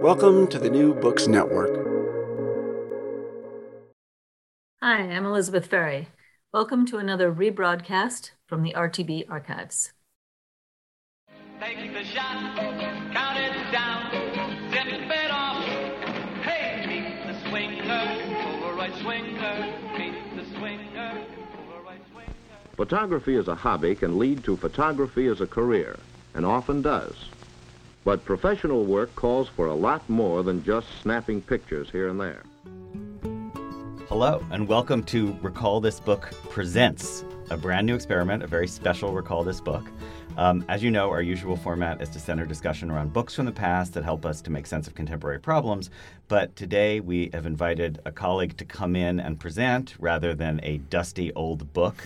Welcome to the New Books Network. Hi, I'm Elizabeth Ferry. Welcome to another rebroadcast from the RTB archives. Take the shot, count it down, zip it off. Hey, meet the swinger, over right swinger, meet the swinger, over right swinger. Photography as a hobby can lead to photography as a career, and often does. But professional work calls for a lot more than just snapping pictures here and there. Hello, and welcome to Recall This Book Presents, a brand new experiment, a very special Recall This Book. As you know, our usual format is to center discussion around books from the past that help us to make sense of contemporary problems. But today we have invited a colleague to come in and present rather than a dusty old book.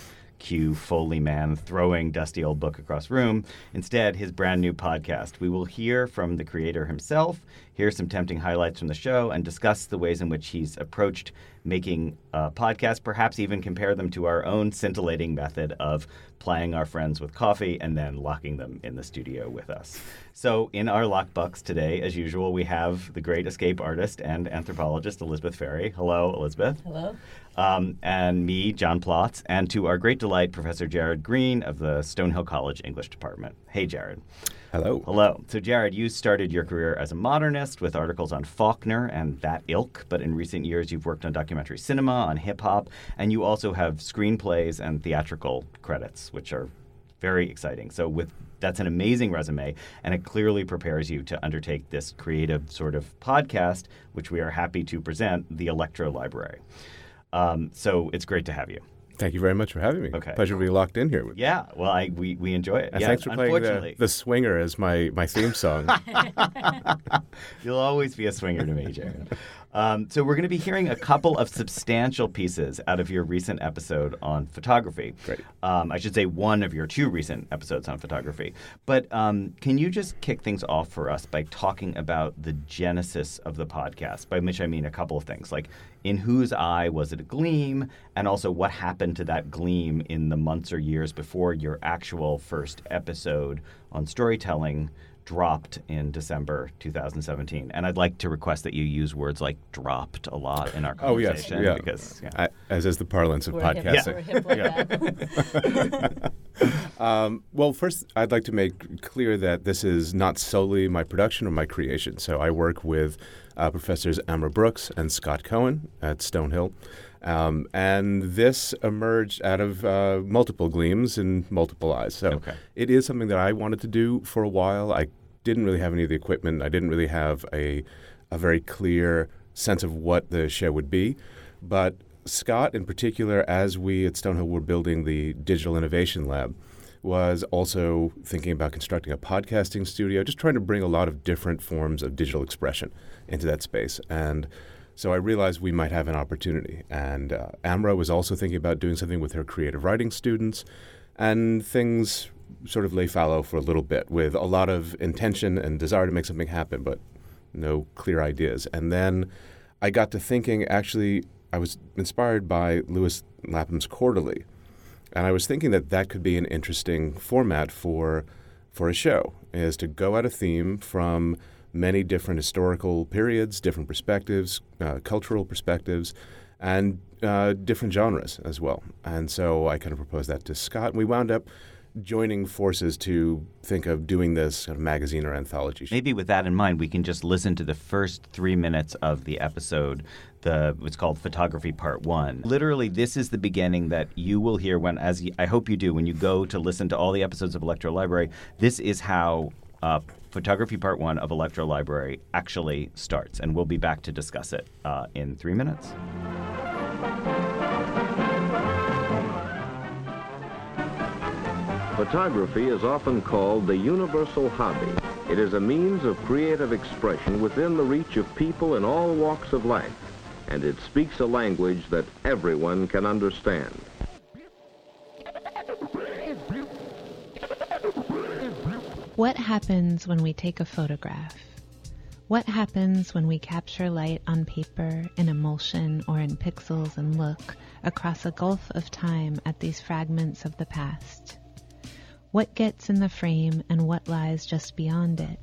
Q Foley man throwing dusty old book across room. Instead, his brand new podcast. We will hear from the creator himself, hear some tempting highlights from the show, and discuss the ways in which he's approached making podcasts, perhaps even compare them to our own scintillating method of plying our friends with coffee and then locking them in the studio with us. So in our lockbox today, as usual, we have the great escape artist and anthropologist Elizabeth Ferry. Hello, Elizabeth. Hello. And me, John Plotz, and to our great delight, Professor Jared Green of the Stonehill College English Department. Hey, Jared. Hello. Hello. So, Jared, you started your career as a modernist with articles on Faulkner and that ilk, but in recent years you've worked on documentary cinema, on hip-hop, and you also have screenplays and theatrical credits, which are very exciting. So that's an amazing resume, and it clearly prepares you to undertake this creative sort of podcast, which we are happy to present, the Electro Library. So it's great to have you. Thank you very much for having me. Okay. Pleasure to be locked in here with you. Yeah, well, we enjoy it. Yeah, thanks for playing the swinger as my theme song. You'll always be a swinger to me, Jared. So we're going to be hearing a couple of substantial pieces out of your recent episode on photography. Great. I should say one of your two recent episodes on photography. But can you just kick things off for us by talking about the genesis of the podcast, by which I mean a couple of things, like in whose eye was it a gleam, and also what happened to that gleam in the months or years before your actual first episode on storytelling dropped in December 2017. And I'd like to request that you use words like dropped a lot in our conversation. Oh, yes. Yeah. Because, yeah. As is the parlance of podcasting. We're hip with that. Well, first, I'd like to make clear that this is not solely my production or my creation. So I work with Professors Amra Brooks and Scott Cohen at Stonehill. And this emerged out of multiple gleams and multiple eyes. So It is something that I wanted to do for a while. I didn't really have any of the equipment. I didn't really have a very clear sense of what the show would be. But Scott, in particular, as we at Stonehill were building the Digital Innovation Lab, was also thinking about constructing a podcasting studio, just trying to bring a lot of different forms of digital expression into that space. And so I realized we might have an opportunity. And Amra was also thinking about doing something with her creative writing students. And things sort of lay fallow for a little bit with a lot of intention and desire to make something happen, but no clear ideas. And then I got to thinking, actually, I was inspired by Lewis Lapham's Quarterly. And I was thinking that could be an interesting format for a show, is to go at a theme from many different historical periods, different perspectives, cultural perspectives, and different genres as well. And so I kind of proposed that to Scott, and we wound up joining forces to think of doing this kind of magazine or anthology show. Maybe with that in mind, we can just listen to the first 3 minutes of the episode. It's called Photography Part 1. Literally, this is the beginning that you will hear I hope you do, when you go to listen to all the episodes of Electro Library. This is how Photography Part 1 of Electro Library actually starts, and we'll be back to discuss it in 3 minutes. Photography is often called the universal hobby. It is a means of creative expression within the reach of people in all walks of life, and it speaks a language that everyone can understand. What happens when we take a photograph? What happens when we capture light on paper, in emulsion, or in pixels and look across a gulf of time at these fragments of the past? What gets in the frame and what lies just beyond it?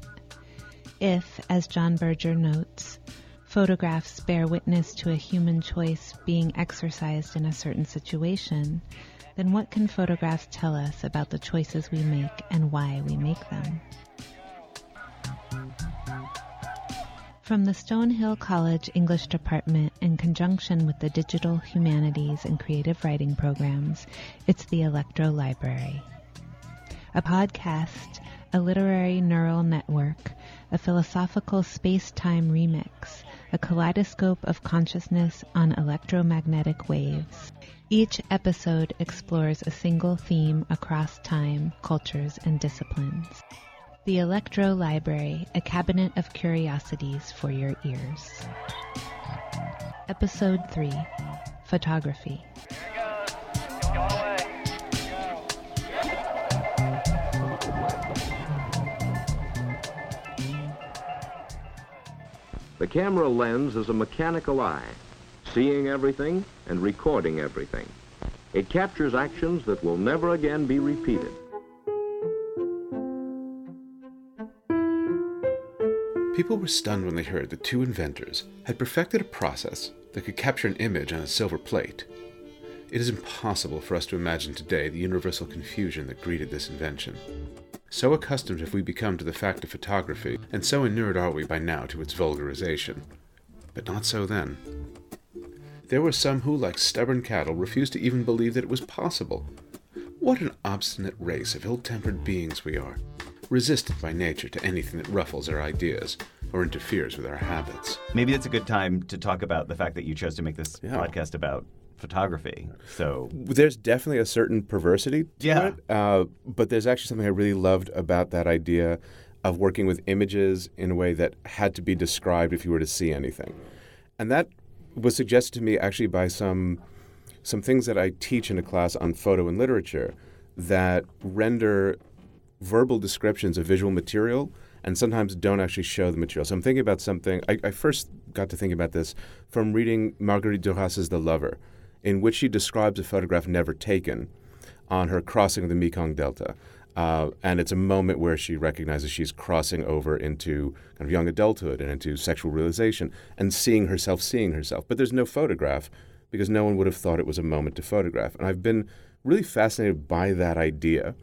if, as John Berger notes, photographs bear witness to a human choice being exercised in a certain situation, then what can photographs tell us about the choices we make and why we make them? From the Stonehill College English Department, in conjunction with the Digital Humanities and Creative Writing programs, it's the Electro Library, a podcast, a literary neural network, a philosophical space-time remix, a kaleidoscope of consciousness on electromagnetic waves. Each episode explores a single theme across time, cultures, and disciplines. The Electro Library, a cabinet of curiosities for your ears. Episode 3, Photography. The camera lens is a mechanical eye, seeing everything and recording everything. It captures actions that will never again be repeated. People were stunned when they heard that two inventors had perfected a process that could capture an image on a silver plate. It is impossible for us to imagine today the universal confusion that greeted this invention. So accustomed have we become to the fact of photography, and so inured are we by now to its vulgarization. But not so then. There were some who, like stubborn cattle, refused to even believe that it was possible. What an obstinate race of ill-tempered beings we are, resistant by nature to anything that ruffles our ideas or interferes with our habits. Maybe that's a good time to talk about the fact that you chose to make this podcast about photography. So there's definitely a certain perversity to it, but there's actually something I really loved about that idea of working with images in a way that had to be described if you were to see anything. And that was suggested to me actually by some things that I teach in a class on photo and literature that render verbal descriptions of visual material and sometimes don't actually show the material. So I'm thinking about something. I first got to thinking about this from reading Marguerite Duras' The Lover, in which she describes a photograph never taken on her crossing of the Mekong Delta. And it's a moment where she recognizes she's crossing over into kind of young adulthood and into sexual realization and seeing herself. But there's no photograph because no one would have thought it was a moment to photograph. And I've been really fascinated by that idea.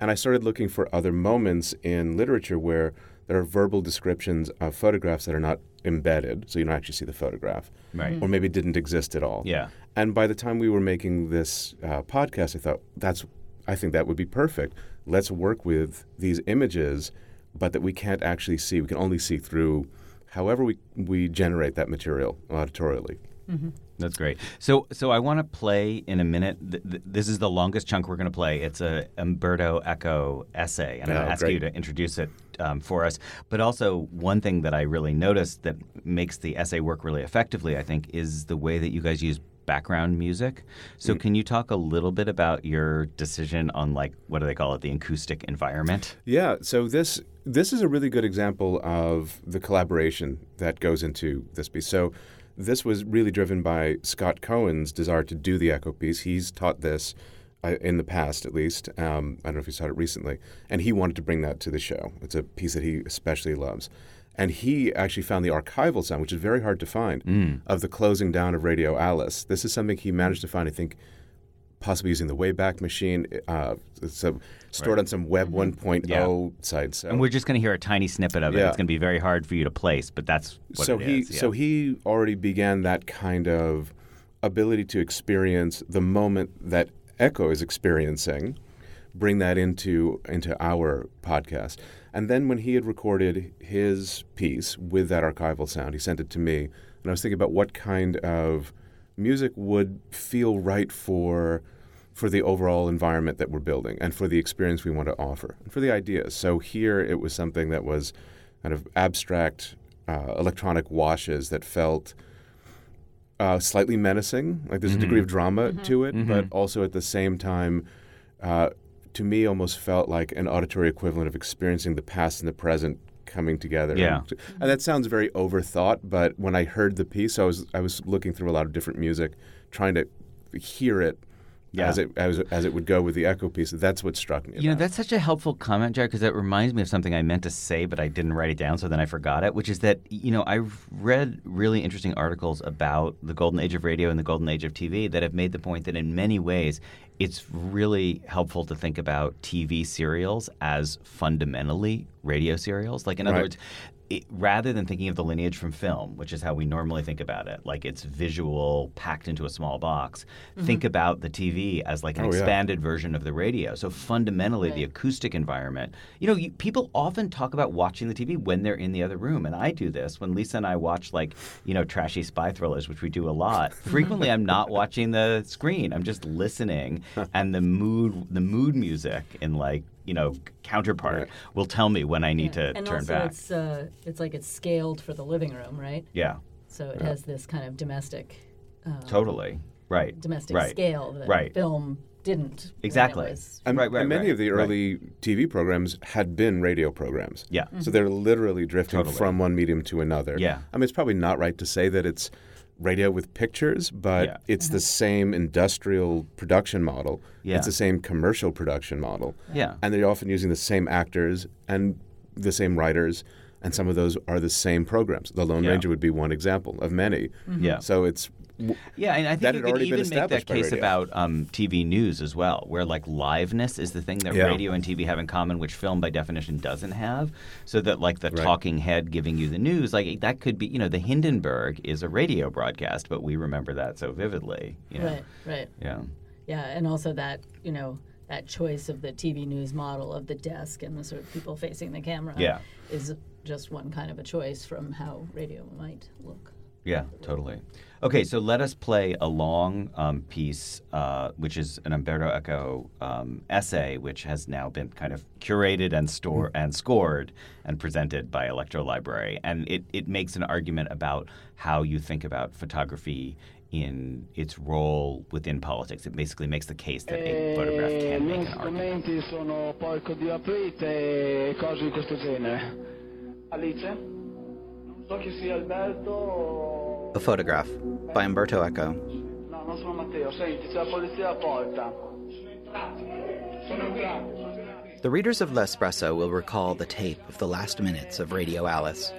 And I started looking for other moments in literature where there are verbal descriptions of photographs that are not embedded, so you don't actually see the photograph, right? Or maybe didn't exist at all. Yeah. And by the time we were making this podcast, I thought, I think that would be perfect. Let's work with these images, but that we can't actually see. We can only see through however we generate that material auditorially. Mm-hmm. That's great. So I want to play in a minute. This is the longest chunk we're going to play. It's a Umberto Eco essay, and I'm going to ask you to introduce it for us. But also, one thing that I really noticed that makes the essay work really effectively, I think, is the way that you guys use background music. So can you talk a little bit about your decision on, like, what do they call it, the acoustic environment? Yeah. So this is a really good example of the collaboration that goes into this piece. So this was really driven by Scott Cohen's desire to do the Eco piece. He's taught this in the past, at least. I don't know if he's taught it recently. And he wanted to bring that to the show. It's a piece that he especially loves. And he actually found the archival sound, which is very hard to find, of the closing down of Radio Alice. This is something he managed to find, I think, possibly using the Wayback Machine, stored on some Web 1.0 site. So. And we're just going to hear a tiny snippet of it. It's going to be very hard for you to place, but that's what it is. So he already began that kind of ability to experience the moment that Eco is experiencing, bring that into our podcast. And then when he had recorded his piece with that archival sound, he sent it to me, and I was thinking about what kind of music would feel right for the overall environment that we're building and for the experience we want to offer and for the ideas. So here it was something that was kind of abstract electronic washes that felt slightly menacing. Like there's a degree of drama to it, but also at the same time, to me almost felt like an auditory equivalent of experiencing the past and the present coming together. Yeah. And that sounds very overthought, but when I heard the piece, I was looking through a lot of different music, trying to hear it yeah. as it would go with the echo piece. That's what struck me. You know, that's such a helpful comment, Jared, because that reminds me of something I meant to say, but I didn't write it down, so then I forgot it, which is that, you know, I've read really interesting articles about the golden age of radio and the golden age of TV that have made the point that in many ways it's really helpful to think about TV serials as fundamentally radio serials. Like, in other words, rather than thinking of the lineage from film, which is how we normally think about it, like it's visual, packed into a small box, think about the TV as like an expanded version of the radio. So fundamentally, the acoustic environment, you know, people often talk about watching the TV when they're in the other room. And I do this when Lisa and I watch, like, you know, trashy spy thrillers, which we do a lot. Frequently, I'm not watching the screen. I'm just listening. And the mood music in, like, you know, counterpart will tell me when I need to turn back. And also it's like it's scaled for the living room, right? Yeah. So it has this kind of domestic... Domestic scale that film didn't. Exactly. And many of the early TV programs had been radio programs. Yeah. Mm-hmm. So they're literally drifting from one medium to another. Yeah. I mean, it's probably not right to say that it's radio with pictures, but it's the same industrial production model. Yeah. It's the same commercial production model. Yeah. And they're often using the same actors and the same writers, and some of those are the same programs. The Lone Ranger would be one example of many. Mm-hmm. Yeah. So it's... Yeah, and I think you could even make that case about TV news as well, where, like, liveness is the thing that radio and TV have in common, which film by definition doesn't have. So that, like, the talking head giving you the news, like, that could be, you know, the Hindenburg is a radio broadcast, but we remember that so vividly. You know? Right. Yeah. Yeah, and also that, you know, that choice of the TV news model of the desk and the sort of people facing the camera is just one kind of a choice from how radio might look. Yeah, totally. Okay, so let us play a long piece, which is an Umberto Eco essay, which has now been kind of curated and scored and presented by Electro Library. And it makes an argument about how you think about photography in its role within politics. It basically makes the case that a photograph can make an argument. Gli strumenti sono porco di aprite e cose di questo genere. Alice? A Photograph by Umberto Eco. The readers of L'Espresso will recall the tape of the last minutes of Radio Alice,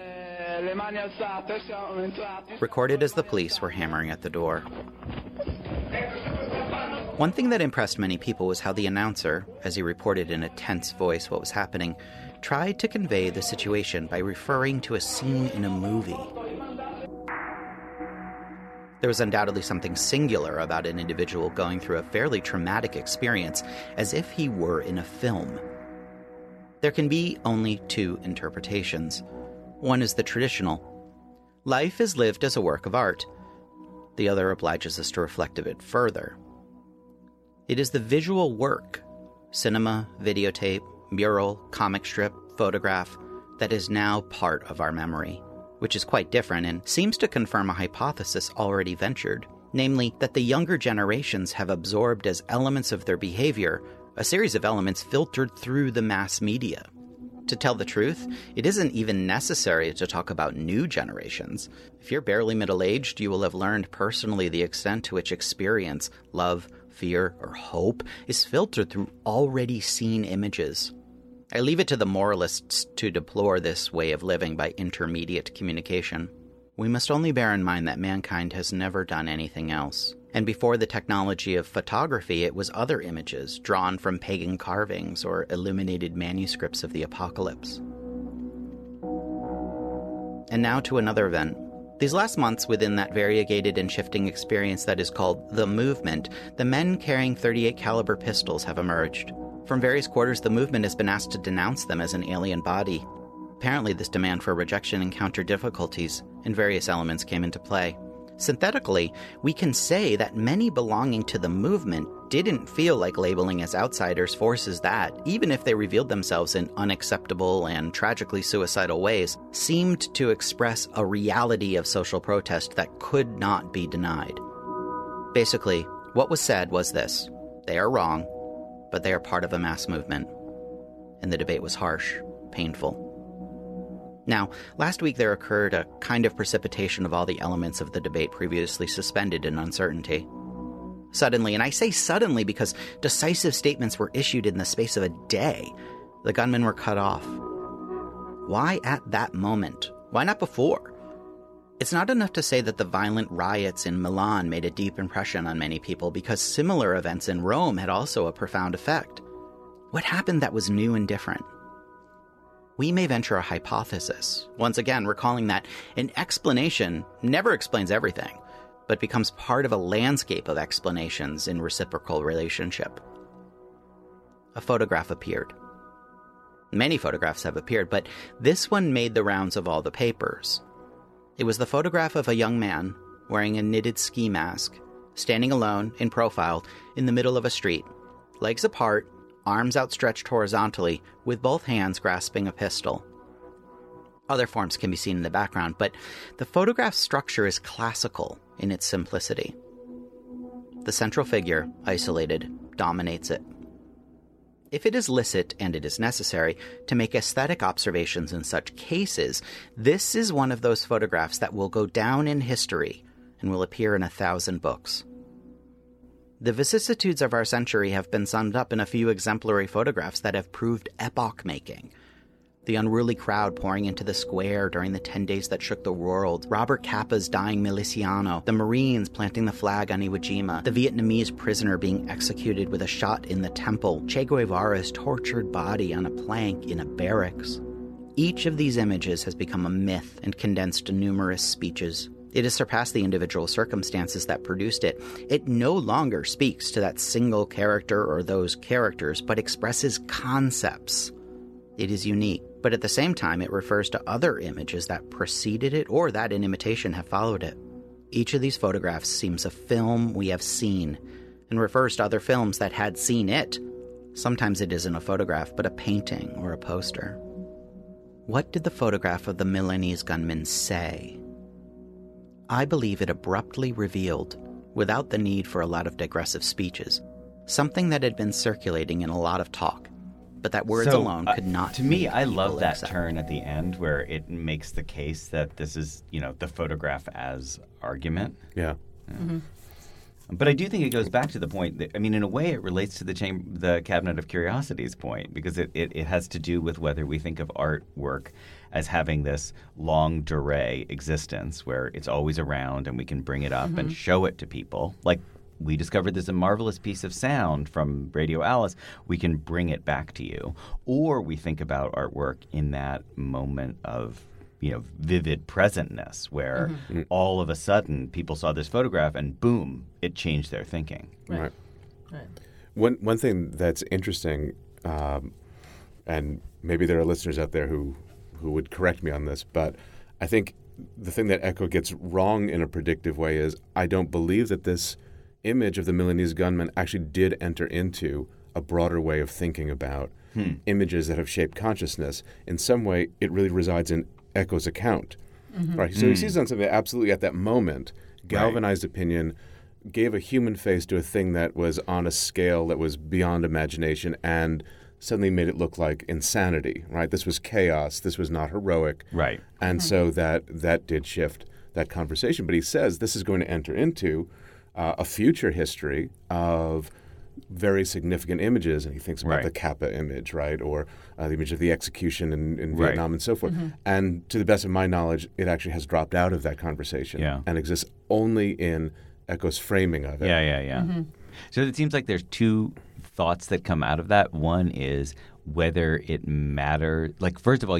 recorded as the police were hammering at the door. One thing that impressed many people was how the announcer, as he reported in a tense voice what was happening, tried to convey the situation by referring to a scene in a movie. There was undoubtedly something singular about an individual going through a fairly traumatic experience, as if he were in a film. There can be only two interpretations. One is the traditional. Life is lived as a work of art. The other obliges us to reflect a bit further. It is the visual work, cinema, videotape, mural, comic strip, photograph, that is now part of our memory, which is quite different and seems to confirm a hypothesis already ventured, namely that the younger generations have absorbed as elements of their behavior a series of elements filtered through the mass media. To tell the truth, it isn't even necessary to talk about new generations. If you're barely middle-aged, you will have learned personally the extent to which experience, love, fear, or hope is filtered through already seen images. I leave it to the moralists to deplore this way of living by intermediate communication. We must only bear in mind that mankind has never done anything else. And before the technology of photography, it was other images drawn from pagan carvings or illuminated manuscripts of the apocalypse. And now to another event. These last months, within that variegated and shifting experience that is called the movement, the men carrying 38 caliber pistols have emerged. From various quarters, the movement has been asked to denounce them as an alien body. Apparently, this demand for rejection encountered difficulties, and various elements came into play. Synthetically, we can say that many belonging to the movement didn't feel like labeling as outsiders forces that, even if they revealed themselves in unacceptable and tragically suicidal ways, seemed to express a reality of social protest that could not be denied. Basically, what was said was this: they are wrong, but they are part of a mass movement. And the debate was harsh, painful. Now, last week there occurred a kind of precipitation of all the elements of the debate previously suspended in uncertainty. suddenly. And I say suddenly because decisive statements were issued in the space of a day. The gunmen were cut off. Why at that moment? Why not before? It's not enough to say that the violent riots in Milan made a deep impression on many people, because similar events in Rome had also a profound effect. What happened that was new and different? We may venture a hypothesis, once again recalling that an explanation never explains everything, but becomes part of a landscape of explanations in reciprocal relationship. A photograph appeared. Many photographs have appeared, but this one made the rounds of all the papers. It was the photograph of a young man wearing a knitted ski mask, standing alone in profile in the middle of a street, legs apart, arms outstretched horizontally, with both hands grasping a pistol. Other forms can be seen in the background, but the photograph's structure is classical in its simplicity. The central figure, isolated, dominates it. If it is licit, and it is necessary, to make aesthetic observations in such cases, this is one of those photographs that will go down in history and will appear in 1,000 books. The vicissitudes of our century have been summed up in a few exemplary photographs that have proved epoch-making. The unruly crowd pouring into the square during the 10 days that shook the world, Robert Capa's dying Miliciano, the Marines planting the flag on Iwo Jima, the Vietnamese prisoner being executed with a shot in the temple, Che Guevara's tortured body on a plank in a barracks. Each of these images has become a myth and condensed to numerous speeches. It has surpassed the individual circumstances that produced it. It no longer speaks to that single character or those characters, but expresses concepts. It is unique. But at the same time, it refers to other images that preceded it or that in imitation have followed it. Each of these photographs seems a film we have seen and refers to other films that had seen it. Sometimes it isn't a photograph, but a painting or a poster. What did the photograph of the Milanese gunman say? I believe it abruptly revealed, without the need for a lot of digressive speeches, something that had been circulating in a lot of talk. But that words alone could not. To me, I love that turn at the end where it makes the case that this is, the photograph as argument. Yeah. Mm-hmm. But I do think it goes back to the point that, in a way it relates to the Cabinet of Curiosities point, because it has to do with whether we think of artwork as having this long durée existence where it's always around and we can bring it up mm-hmm. and show it to people. Like, we discovered there's a marvelous piece of sound from Radio Alice. We can bring it back to you. Or we think about artwork in that moment of, vivid presentness where mm-hmm. all of a sudden people saw this photograph and boom, it changed their thinking. Right. One thing that's interesting, and maybe there are listeners out there who would correct me on this, but I think the thing that Eco gets wrong in a predictive way is I don't believe that this image of the Milanese gunman actually did enter into a broader way of thinking about images that have shaped consciousness. In some way, it really resides in Eco's account. Mm-hmm. Right? So he sees something that absolutely at that moment galvanized opinion, gave a human face to a thing that was on a scale that was beyond imagination and suddenly made it look like insanity. Right? This was chaos. This was not heroic. Right. And so that did shift that conversation. But he says this is going to enter into a future history of very significant images, and he thinks about the Kappa image, right, or the image of the execution in Vietnam and so forth. Mm-hmm. And to the best of my knowledge, it actually has dropped out of that conversation and exists only in Eco's framing of it. Yeah. Mm-hmm. So it seems like there's two thoughts that come out of that. One is whether it matters. Like, first of all,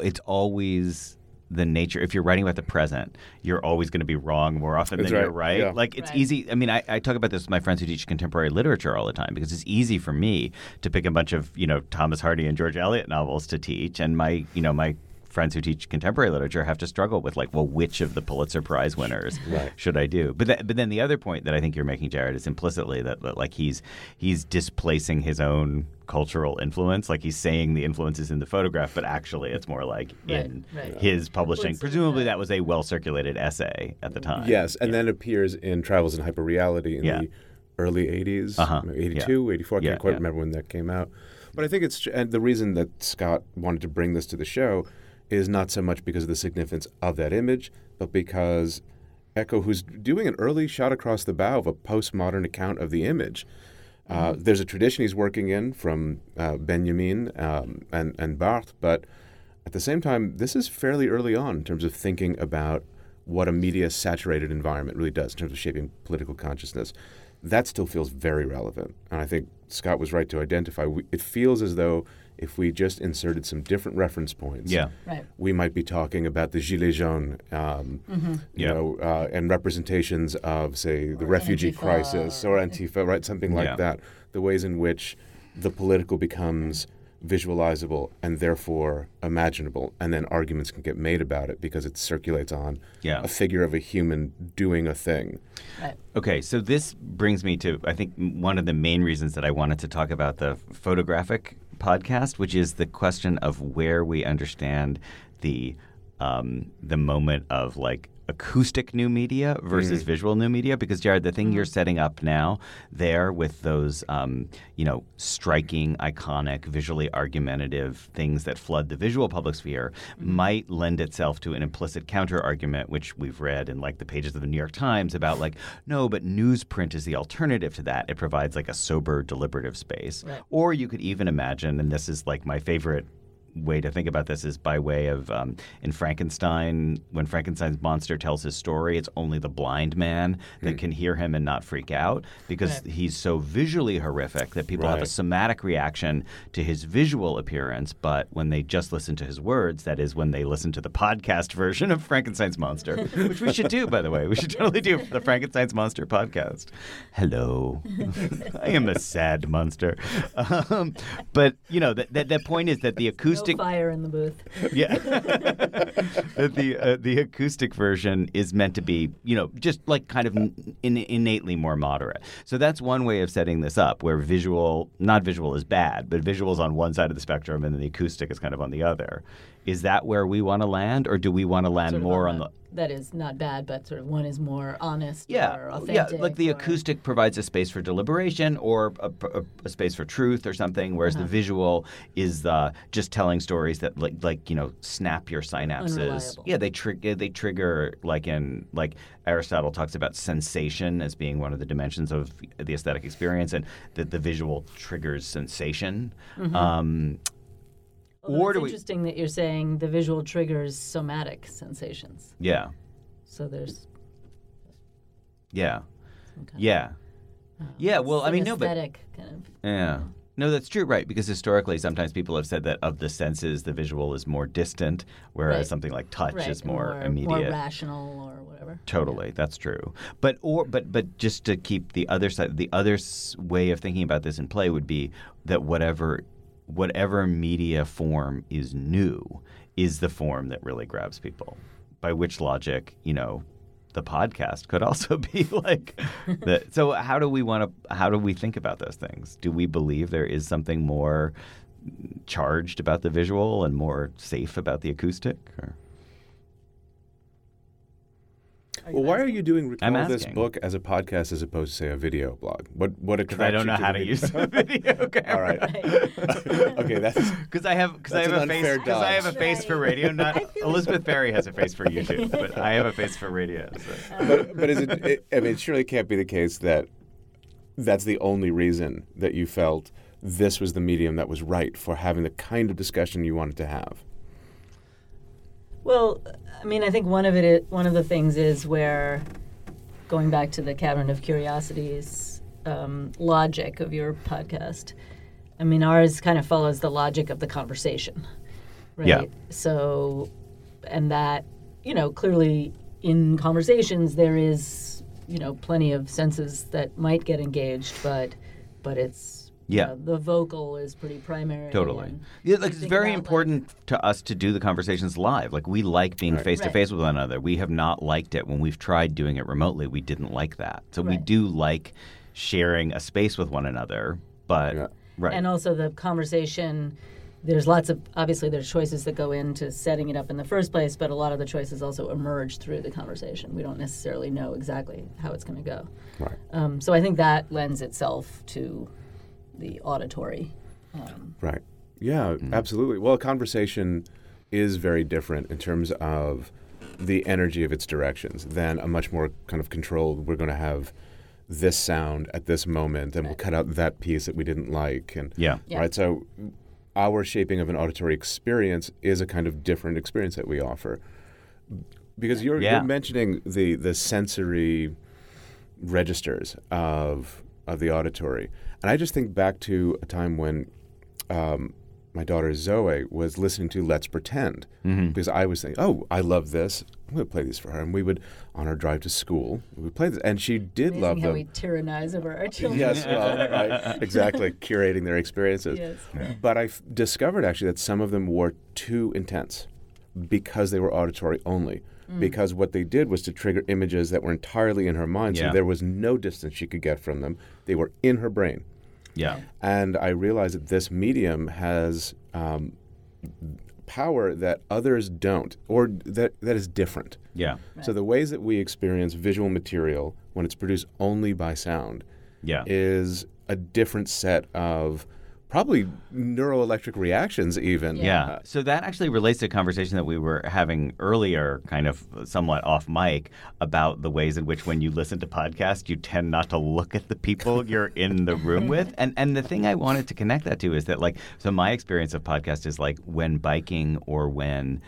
it's always the nature, if you're writing about the present, you're always going to be wrong more often than you're right. Yeah. Like, it's easy. I talk about this with my friends who teach contemporary literature all the time because it's easy for me to pick a bunch of, Thomas Hardy and George Eliot novels to teach. And my, my friends who teach contemporary literature have to struggle with, which of the Pulitzer Prize winners should I do? But then the other point that I think you're making, Jared, is implicitly that he's displacing his own cultural influence. Like, he's saying the influence is in the photograph, but actually it's more in his publishing. Presumably that was a well-circulated essay at the time. Yes, and then appears in Travels in Hyper-Reality in the early 80s, 82, 84. I can't quite remember when that came out. But I think it's – and the reason that Scott wanted to bring this to the show is not so much because of the significance of that image, but because Eco, who's doing an early shot across the bow of a postmodern account of the image. There's a tradition he's working in from Benjamin and Barthes, but at the same time, this is fairly early on in terms of thinking about what a media-saturated environment really does in terms of shaping political consciousness. That still feels very relevant, and I think Scott was right to identify. It feels as though if we just inserted some different reference points, we might be talking about the Gilets Jaunes, and representations of, say, the refugee crisis or Antifa, right? Something like that. The ways in which the political becomes visualizable and therefore imaginable, and then arguments can get made about it because it circulates on a figure of a human doing a thing. Okay, so this brings me to, I think, one of the main reasons that I wanted to talk about the photographic podcast, which is the question of where we understand the moment of, like, acoustic new media versus visual new media. Because, Jared, the thing you're setting up now there with those, striking, iconic, visually argumentative things that flood the visual public sphere might lend itself to an implicit counter-argument, which we've read in, like, the pages of the New York Times about, like, no, but newsprint is the alternative to that. It provides, like, a sober, deliberative space. Right. Or you could even imagine, and this is, like, my favorite way to think about this is by way of in Frankenstein, when Frankenstein's monster tells his story, it's only the blind man that can hear him and not freak out because he's so visually horrific that people have a somatic reaction to his visual appearance. But when they just listen to his words, that is when they listen to the podcast version of Frankenstein's monster, which we should do, by the way. We should totally do the Frankenstein's monster podcast. Hello. I am a sad monster. But, you know, that point is that the acoustic fire in the booth. The acoustic version is meant to be, you know, just like kind of innately more moderate. So that's one way of setting this up, where visual, not visual is bad, but visual's on one side of the spectrum and then the acoustic is kind of on the other. Is that where we want to land, or do we want to land sort of more on the... That is not bad, but sort of one is more honest or authentic. Yeah, like the acoustic provides a space for deliberation or a space for truth or something, whereas the visual is just telling stories that, like, you know, snap your synapses. Unreliable. Yeah, they trigger, like in, like Aristotle talks about sensation as being one of the dimensions of the aesthetic experience, and that the visual triggers sensation. Well, it's interesting that you're saying the visual triggers somatic sensations. Yeah. So there's... Yeah. Yeah. Yeah, well, I mean, no, but... Aesthetic, kind of. Yeah. No, that's true, right, because historically sometimes people have said that of the senses, the visual is more distant, whereas something like touch is more immediate. More rational or whatever. Totally, that's true. But just to keep the other side, the other way of thinking about this in play would be that whatever media form is new is the form that really grabs people. By which logic, you know, the podcast could also be like that. So how do we think about those things? Do we believe there is something more charged about the visual and more safe about the acoustic? Or? Well, why are you doing Recall This Book as a podcast as opposed to, say, a video blog? What attracts you? I don't know how to use a video camera. All right. Okay, that's because I have a face for radio. Not Elizabeth Ferry has a face for YouTube, but I have a face for radio. So. But is it? I mean, it surely can't be the case that that's the only reason that you felt this was the medium that was right for having the kind of discussion you wanted to have. Well, I mean, I think one of the things is where, going back to the Cavern of Curiosities logic of your podcast, I mean, ours kind of follows the logic of the conversation, right? Yeah. So, and that, you know, clearly in conversations there is, you know, plenty of senses that might get engaged, but it's... Yeah. The vocal is pretty primary. Totally. Yeah, like, it's very important to us to do the conversations live. Like, we like being face-to-face with one another. We have not liked it when we've tried doing it remotely. We didn't like that. So we do like sharing a space with one another. But and also the conversation, there's lots of – obviously there's choices that go into setting it up in the first place, but a lot of the choices also emerge through the conversation. We don't necessarily know exactly how it's going to go. Right. So I think that lends itself to – the auditory. Right. Yeah, absolutely. Well, a conversation is very different in terms of the energy of its directions than a much more kind of controlled, we're going to have this sound at this moment and we'll cut out that piece that we didn't like. And right, so our shaping of an auditory experience is a kind of different experience that we offer. Because you're mentioning the sensory registers of the auditory. And I just think back to a time when my daughter Zoe was listening to Let's Pretend, because I was thinking, oh, I love this. I'm going to play these for her. And we would, on our drive to school, we would play this. And she did love them. Amazing how we tyrannize over our children. Yes, exactly, curating their experiences. Yes. Yeah. But I discovered actually that some of them were too intense because they were auditory only. Because what they did was to trigger images that were entirely in her mind, so there was no distance she could get from them. They were in her brain. Yeah. And I realized that this medium has power that others don't, or that is different. Yeah. Right. So the ways that we experience visual material when it's produced only by sound is a different set of probably neuroelectric reactions even. Yeah. So that actually relates to a conversation that we were having earlier, kind of somewhat off mic, about the ways in which when you listen to podcasts, you tend not to look at the people you're in the room with. And the thing I wanted to connect that to is that, like, so my experience of podcasts is like when biking or when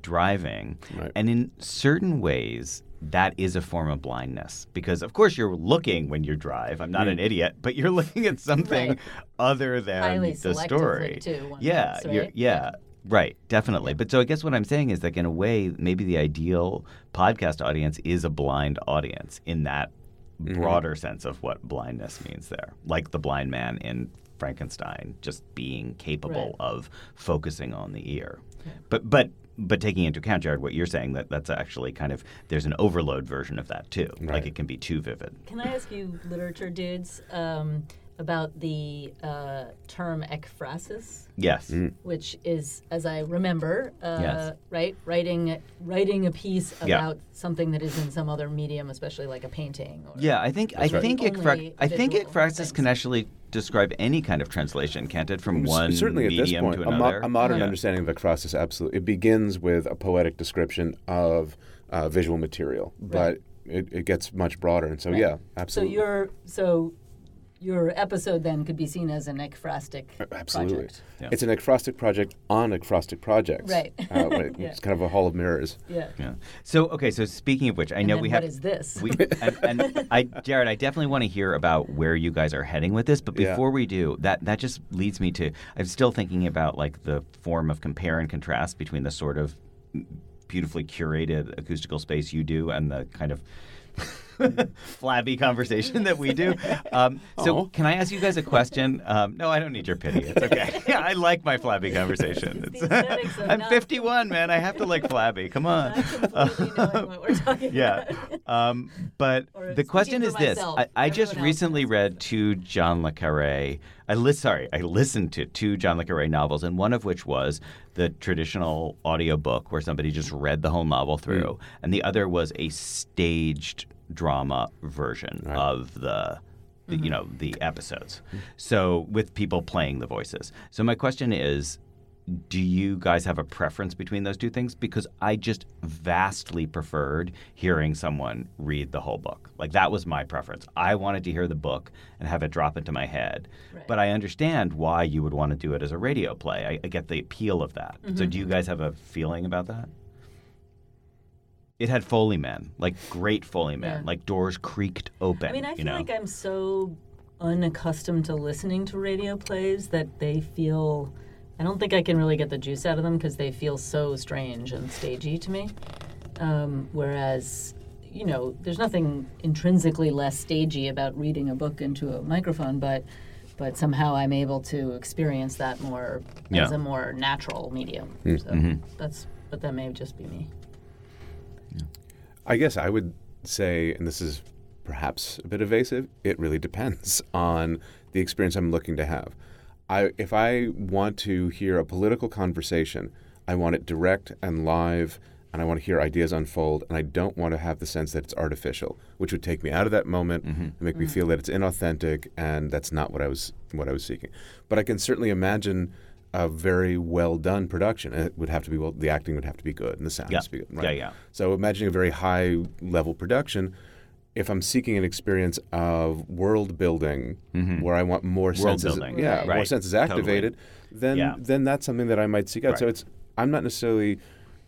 driving. Right. And in certain ways, that is a form of blindness because, of course, you're looking when you drive. I'm not an idiot, but you're looking at something other than the story. Too, parts, right? Right, definitely. But so I guess what I'm saying is that in a way, maybe the ideal podcast audience is a blind audience in that broader sense of what blindness means there, like the blind man in Frankenstein just being capable of focusing on the ear. Yeah. But taking into account, Jared, what you're saying, that's actually kind of – there's an overload version of that too. Right. Like it can be too vivid. Can I ask you literature dudes about the term ekphrasis? Yes. Which is, as I remember, right, writing a piece about something that is in some other medium, especially like a painting. Or I think ekphrasis can actually – describe any kind of translation, can't it, from one medium to another? Certainly at this point, a modern understanding of ekphrasis, absolutely. It begins with a poetic description of visual material, but it gets much broader. And so, absolutely. So your episode then could be seen as an ekphrastic project. Yeah. It's an ekphrastic project on ekphrastic projects. Right. It's kind of a hall of mirrors. Yeah. So, okay, so speaking of which, I know we have... what is this? Jared, I definitely want to hear about where you guys are heading with this, but before we do, that just leads me to... I'm still thinking about, like, the form of compare and contrast between the sort of beautifully curated acoustical space you do and the kind of... flabby conversation that we do. So can I ask you guys a question? No, I don't need your pity. It's okay. Yeah, I like my flabby conversation. I'm 51, man. I have to like flabby. Come on. I completely knowing what we're talking about. But the question is this. I just recently read two John Le Carré. I listened to two John Le Carré novels, and one of which was the traditional audiobook where somebody just read the whole novel through, and the other was a staged drama version of the the episodes. So with people playing the voices. So my question is, do you guys have a preference between those two things? Because I just vastly preferred hearing someone read the whole book. Like, that was my preference. I wanted to hear the book and have it drop into my head. Right. But I understand why you would want to do it as a radio play. I get the appeal of that. Mm-hmm. So do you guys have a feeling about that? It had Foley men, like great Foley men, like doors creaked open. I mean, I feel like I'm so unaccustomed to listening to radio plays that they feel... I don't think I can really get the juice out of them because they feel so strange and stagey to me. Whereas, there's nothing intrinsically less stagey about reading a book into a microphone, but somehow I'm able to experience that more as a more natural medium. So but that may just be me. Yeah. I guess I would say, and this is perhaps a bit evasive, it really depends on the experience I'm looking to have. If I want to hear a political conversation, I want it direct and live, and I want to hear ideas unfold, and I don't want to have the sense that it's artificial, which would take me out of that moment and make me feel that it's inauthentic, and that's not what I was seeking. But I can certainly imagine a very well done production. It would have to be well. The acting would have to be good, and the sound has to be good. Right? Yeah. So imagining a very high level production. If I'm seeking an experience of world building, where I want more senses, more senses activated, then that's something that I might seek out. Right. So it's I'm not necessarily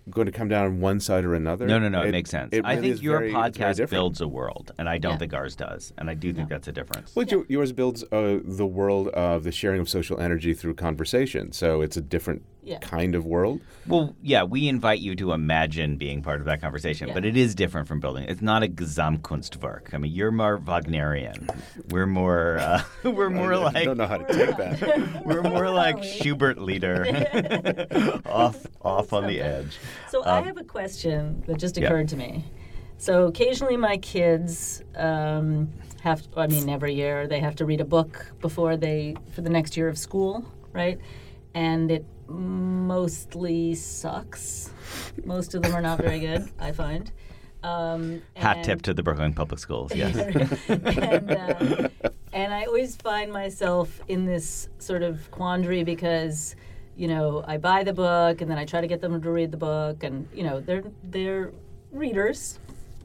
going to come down on one side or another. No, it makes sense. I think your podcast builds a world, and I don't think ours does. And I do think that's a difference. Well, yours builds the world of the sharing of social energy through conversation. So it's a different kind of world. Well, we invite you to imagine being part of that conversation, but it is different from building. It's not a gesamtkunstwerk. I mean, you're more Wagnerian. We're more I don't know how to take that. We're more like Schubert leader off on the edge. So I have a question that just occurred to me. So occasionally my kids every year they have to read a book for the next year of school, right? And it mostly sucks. Most of them are not very good, I find. Hat tip to the Brooklyn Public Schools, yes. And I always find myself in this sort of quandary because I buy the book and then I try to get them to read the book, and they're readers,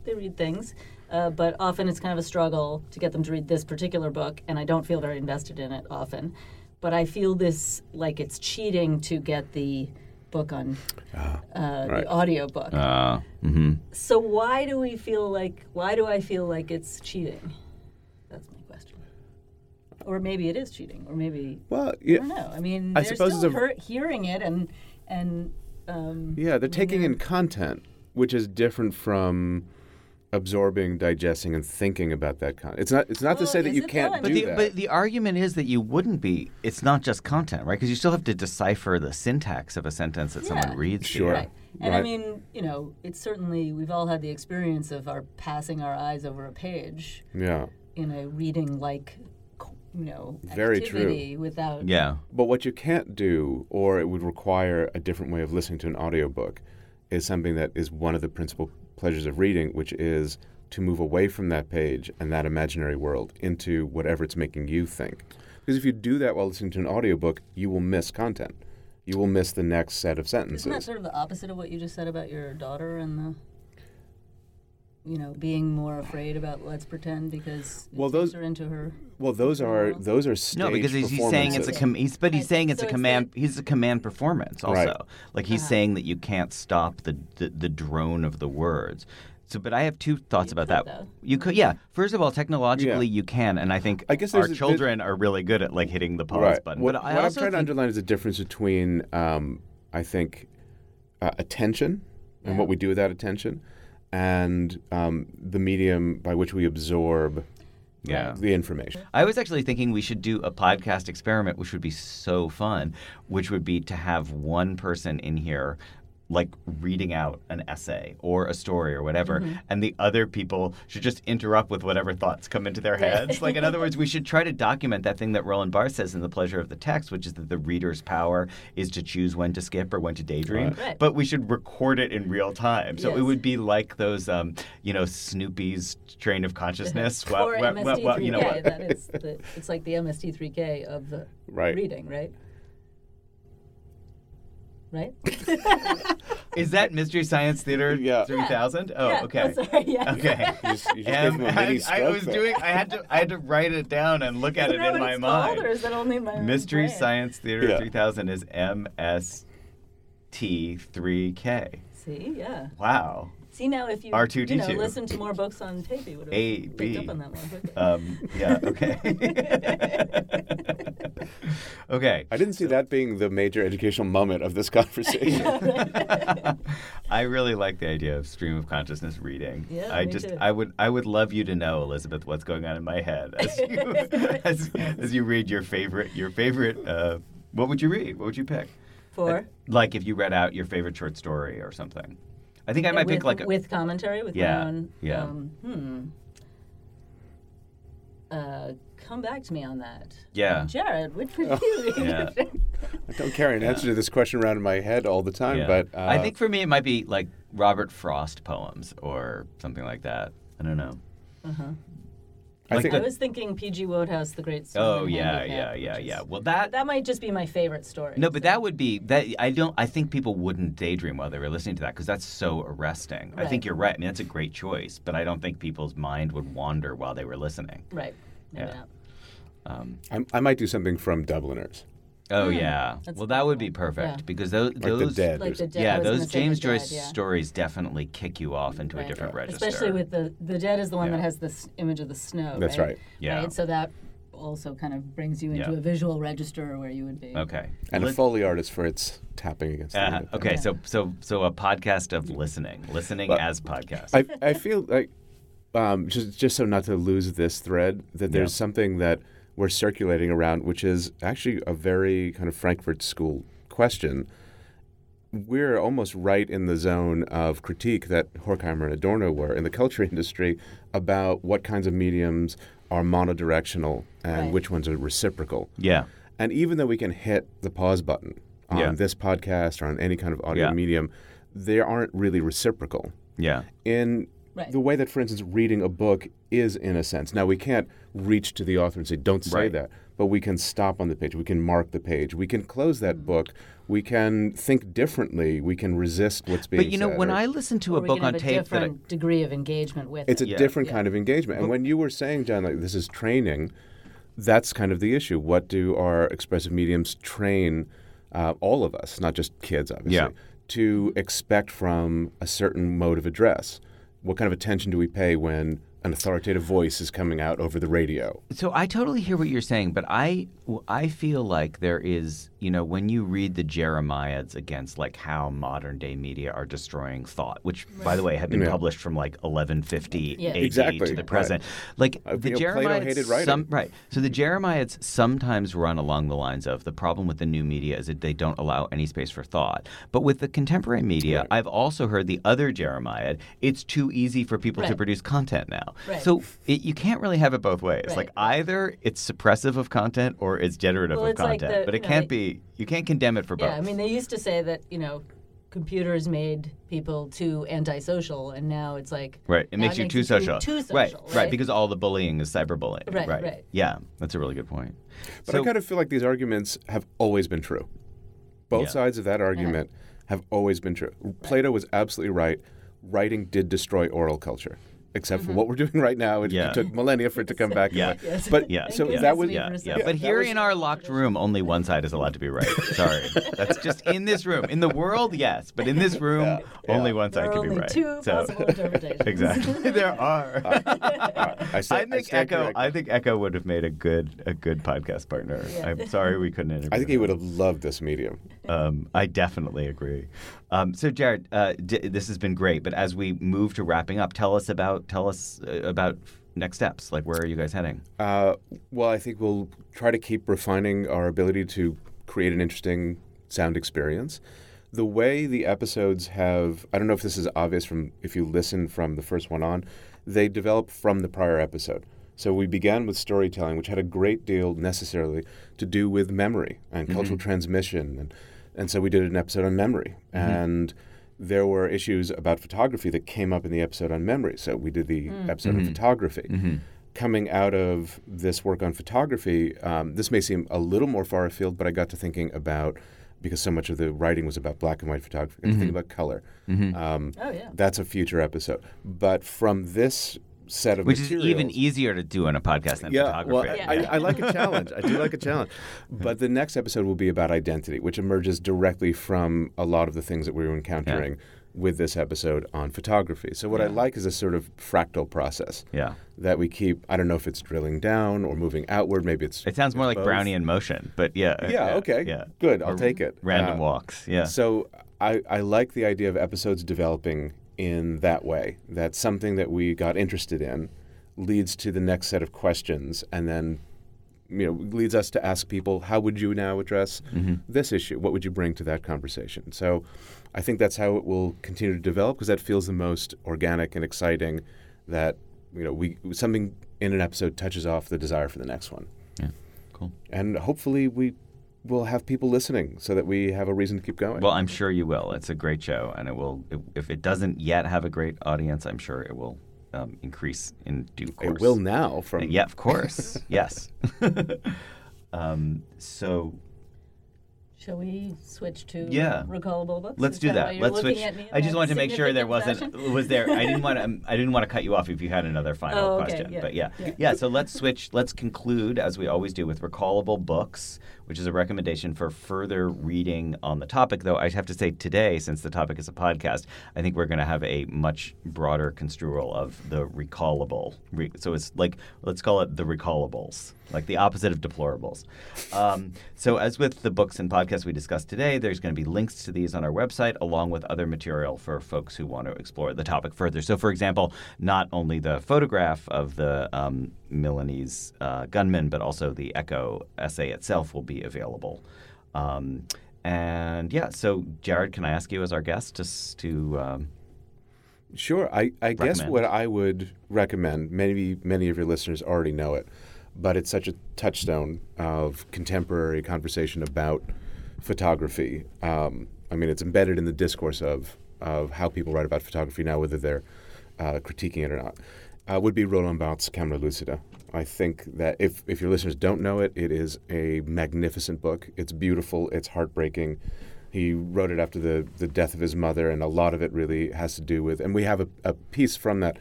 they read things, but often it's kind of a struggle to get them to read this particular book, and I don't feel very invested in it often, but I feel this like it's cheating to get the book on the audio book. So why do I feel like it's cheating? That's my question. Or maybe it is cheating, or maybe I don't know. I mean, they're still hearing it, and they're taking in content, which is different from absorbing, digesting, and thinking about that content. It's not to say that you can't do that. But the argument is that you wouldn't be. It's not just content, right? Because you still have to decipher the syntax of a sentence that someone reads. Sure. Right. And I mean, it's certainly we've all had the experience of our passing our eyes over a page. Yeah. In a reading like. Very true. Without But what you can't do, or it would require a different way of listening to an audiobook, is something that is one of the principal pleasures of reading, which is to move away from that page and that imaginary world into whatever it's making you think. Because if you do that while listening to an audiobook, you will miss content. You will miss the next set of sentences. Isn't that sort of the opposite of what you just said about your daughter and the being more afraid about let's pretend because those are into her. Well, those are stage performances. No, because he's saying it's a command. He's a command performance also. Right. Like he's saying that you can't stop the drone of the words. So, but I have two thoughts about that. Though. You could, First of all, technologically, you can, and I guess our children are really good at like hitting the pause button. What I'm trying to underline is the difference between, attention and what we do with that attention. And the medium by which we absorb the information. I was actually thinking we should do a podcast experiment, which would be so fun, which would be to have one person in here like reading out an essay or a story or whatever, and the other people should just interrupt with whatever thoughts come into their heads. Like, in other words, we should try to document that thing that Roland Barthes says in The Pleasure of the Text, which is that the reader's power is to choose when to skip or when to daydream. Right. But we should record it in real time. So it would be like those, Snoopy's Train of Consciousness. Or MST3K. That is it's like the MST3K of the reading, right? Right? Is that Mystery Science Theater 3000? Yeah. Oh, okay. I'm sorry, okay. You I was doing. I had to write it down and look at it in my mind. Or is that only my Mystery Science Theater 3000 is MST3K. See, wow. See, now if you listen to more books on tape, you would have picked up on that one. Okay. Okay. I didn't see that being the major educational moment of this conversation. I really like the idea of stream of consciousness reading. Yeah, me too. I would love you to know, Elizabeth, what's going on in my head as you as you read your favorite. What would you read? What would you pick? Like if you read out your favorite short story or something. I think I might pick like a... With commentary? With my own... Yeah. Come back to me on that. Yeah. Jared, which would you read? Yeah. I don't carry an answer to this question around in my head all the time, but... I think for me it might be like Robert Frost poems or something like that. I don't know. Uh-huh. I was thinking P.G. Wodehouse, The Great Storm. Oh, yeah. Well, that might just be my favorite story. No, but that would be that. I think people wouldn't daydream while they were listening to that because that's so arresting. Right. I think you're right. I mean, that's a great choice, but I don't think people's mind would wander while they were listening. Right. Maybe not. I might do something from Dubliners. Oh, yeah. Well, that would be perfect because those, like the dead. Yeah, those James Joyce stories definitely kick you off into a different register. Especially with the dead is the one that has this image of the snow. That's right. Yeah. Right? So that also kind of brings you into a visual register where you would be. Okay. And a Foley artist for its tapping against the window. Okay, so a podcast of listening well, as podcast. I feel like just so not to lose this thread that there's something that we're circulating around, which is actually a very kind of Frankfurt School question. We're almost right in the zone of critique that Horkheimer and Adorno were in the culture industry about what kinds of mediums are monodirectional and which ones are reciprocal. Yeah. And even though we can hit the pause button on this podcast or on any kind of audio medium, they aren't really reciprocal. Yeah. In the way that, for instance, reading a book is in a sense. Now, we can't reach to the author and say, don't say that, but we can stop on the page. We can mark the page. We can close that book. We can think differently. We can resist what's being said. But, when I listen to a book on tape... It's a different degree of engagement with it. It's a different kind of engagement. And when you were saying, John, like, this is training, that's kind of the issue. What do our expressive mediums train all of us, not just kids, obviously, to expect from a certain mode of address? What kind of attention do we pay when an authoritative voice is coming out over the radio? So I totally hear what you're saying, but I feel like there is, when you read the Jeremiads against, like, how modern-day media are destroying thought, which, by the way, had been published from, like, 1150 AD to the present. Right. Like, the Jeremiads... Plato hated writing. So the Jeremiads sometimes run along the lines of the problem with the new media is that they don't allow any space for thought. But with the contemporary media, I've also heard the other Jeremiad, it's too easy for people to produce content now. Right. So you can't really have it both ways. Right. Like, either it's suppressive of content or it's generative of content. Like but it can't be... You can't condemn it for both. Yeah, I mean, they used to say that, computers made people too antisocial, and now it's like... Right, it makes you too social. Right, because all the bullying is cyberbullying. Right. Yeah, that's a really good point. But I kind of feel like these arguments have always been true. Both sides of that argument have always been true. Right. Plato was absolutely right. Writing did destroy oral culture. Except for what we're doing right now, it took millennia for it to come back. But here in our locked room, only one side is allowed to be right. Sorry, that's just in this room. In the world, yes, but in this room, only one side can be right. There are only two possible interpretations. Exactly, there are. I think Echo would have made a good podcast partner. Yeah. I'm sorry we couldn't interview. I think he would have loved this medium. I definitely agree. So, Jared, this has been great. But as we move to wrapping up, tell us about next steps. Like, where are you guys heading? Well, I think we'll try to keep refining our ability to create an interesting sound experience. The way the episodes have, I don't know if this is obvious if you listen from the first one on, they develop from the prior episode. So we began with storytelling, which had a great deal necessarily to do with memory and cultural transmission. And so we did an episode on memory. And there were issues about photography that came up in the episode on memory. So we did the episode on photography. Coming out of this work on photography, this may seem a little more far afield, but I got to thinking about, because so much of the writing was about black and white photography, I got to think about color. That's a future episode. But from this set of materials... Which is even easier to do on a podcast than photography. Well, I like a challenge. I do like a challenge. But the next episode will be about identity, which emerges directly from a lot of the things that we were encountering with this episode on photography. So what I like is a sort of fractal process that we keep. I don't know if it's drilling down or moving outward. Maybe it's... It sounds more like both. Brownian motion, but okay. Yeah. Good. I'll take it. Random walks. Yeah. So I like the idea of episodes developing in that way, that something that we got interested in leads to the next set of questions and then leads us to ask people, how would you now address this issue? What would you bring to that conversation? So I think that's how it will continue to develop because that feels the most organic and exciting that, something in an episode touches off the desire for the next one. Yeah, cool. And hopefully we'll have people listening so that we have a reason to keep going. Well, I'm sure you will. It's a great show, and it will. If it doesn't yet have a great audience, I'm sure it will increase in due course. It will now. Yeah, of course. Yes. So. Shall we switch to recallable books? Let's do that. Let's switch. I just wanted to make sure there wasn't I didn't want to cut you off if you had another final question. Yeah. But so let's switch. Let's conclude as we always do with recallable books, which is a recommendation for further reading on the topic. Though I have to say today, since the topic is a podcast, I think we're going to have a much broader construal of the recallable. So it's like, let's call it the recallables, like the opposite of deplorables. So as with the books and podcasts we discussed today, there's going to be links to these on our website along with other material for folks who want to explore the topic further. So, for example, not only the photograph of the Milanese gunman, but also the Eco essay itself will be available. So Jared, can I ask you as our guest to Sure. I guess what I would recommend, many of your listeners already know it, but it's such a touchstone of contemporary conversation about photography. It's embedded in the discourse of how people write about photography now, whether they're critiquing it or not, would be Roland Barthes' Camera Lucida. I think that if your listeners don't know it, it is a magnificent book. It's beautiful. It's heartbreaking. He wrote it after the death of his mother, and a lot of it really has to do with, and we have a piece from that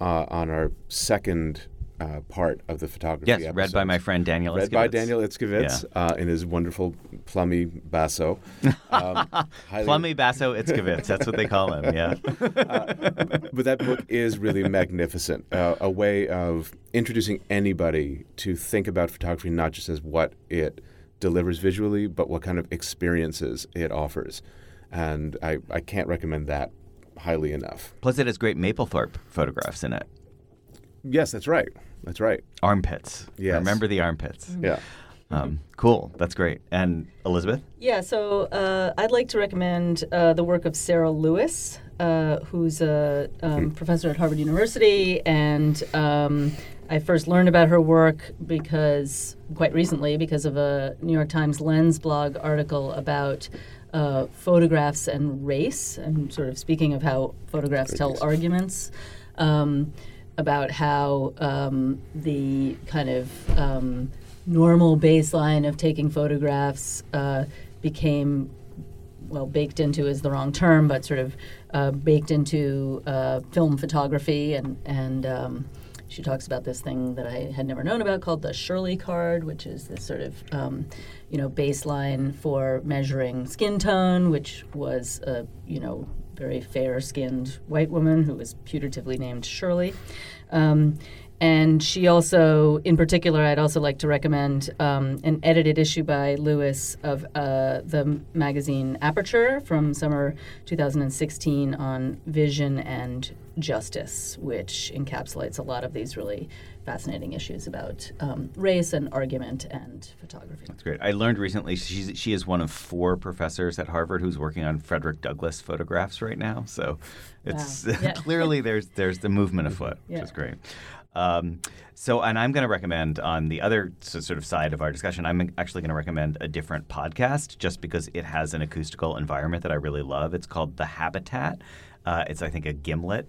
on our second part of the photography episode. Read by my friend Daniel Itzkovitz. In his wonderful plummy basso. Plummy basso Itzkovitz, that's what they call him, yeah. But that book is really magnificent, a way of introducing anybody to think about photography not just as what it delivers visually, but what kind of experiences it offers. And I can't recommend that highly enough. Plus it has great Maplethorpe photographs in it. Yes, that's right. Armpits. Yes. Remember the armpits. Mm-hmm. Yeah. Cool. That's great. And Elizabeth? Yeah, so I'd like to recommend the work of Sarah Lewis, who's a professor at Harvard University. And I first learned about her work because of a New York Times Lens blog article about photographs and race, and sort of speaking of how photographs tell arguments. About how the kind of normal baseline of taking photographs became, baked into is the wrong term, but sort of baked into film photography. And she talks about this thing that I had never known about called the Shirley card, which is this sort of baseline for measuring skin tone, which was very fair-skinned white woman who was putatively named Shirley. And she also, in particular, I'd also like to recommend an edited issue by Lewis of the magazine Aperture from summer 2016 on vision and justice, which encapsulates a lot of these really fascinating issues about race and argument and photography. That's great. I learned recently she is one of four professors at Harvard who's working on Frederick Douglass photographs right now. So it's clearly there's the movement afoot, which is great. And I'm going to recommend on the other sort of side of our discussion, I'm actually going to recommend a different podcast just because it has an acoustical environment that I really love. It's called The Habitat. It's, I think, a Gimlet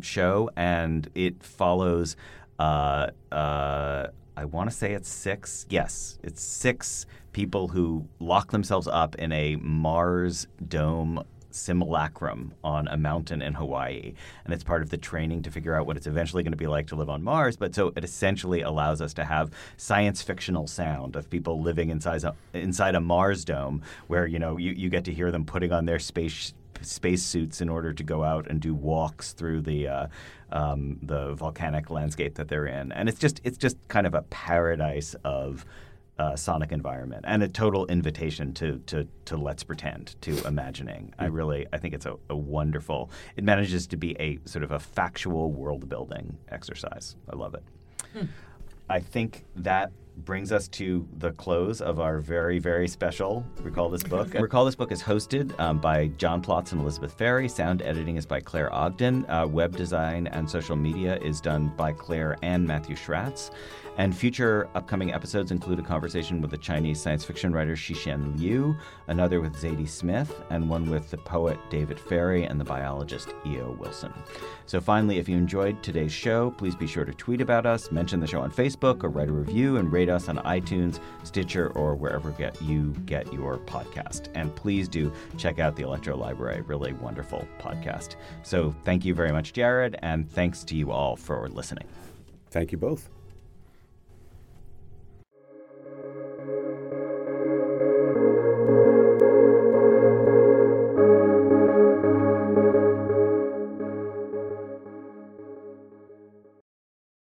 show, and it follows, I want to say it's six. Yes, it's six people who lock themselves up in a Mars dome simulacrum on a mountain in Hawaii. And it's part of the training to figure out what it's eventually going to be like to live on Mars. But so it essentially allows us to have science fictional sound of people living inside a Mars dome where, you get to hear them putting on their space suits in order to go out and do walks through the volcanic landscape that they're in. And it's just kind of a paradise of sonic environment and a total invitation to let's pretend, to imagining. I think it's a wonderful, it manages to be a sort of a factual world building exercise. I love it. I think that brings us to the close of our very, very special Recall This Book. Recall This Book is hosted by John Plotz and Elizabeth Ferry. Sound editing is by Claire Ogden. Web design and social media is done by Claire and Matthew Schratz. And future upcoming episodes include a conversation with the Chinese science fiction writer Shixuan Liu, another with Zadie Smith, and one with the poet David Ferry and the biologist E.O. Wilson. So finally, if you enjoyed today's show, please be sure to tweet about us, mention the show on Facebook, or write a review and rate us on iTunes, Stitcher, or wherever you get your podcast. And please do check out the Electro Library, really wonderful podcast. So thank you very much, Jared, and thanks to you all for listening. Thank you both.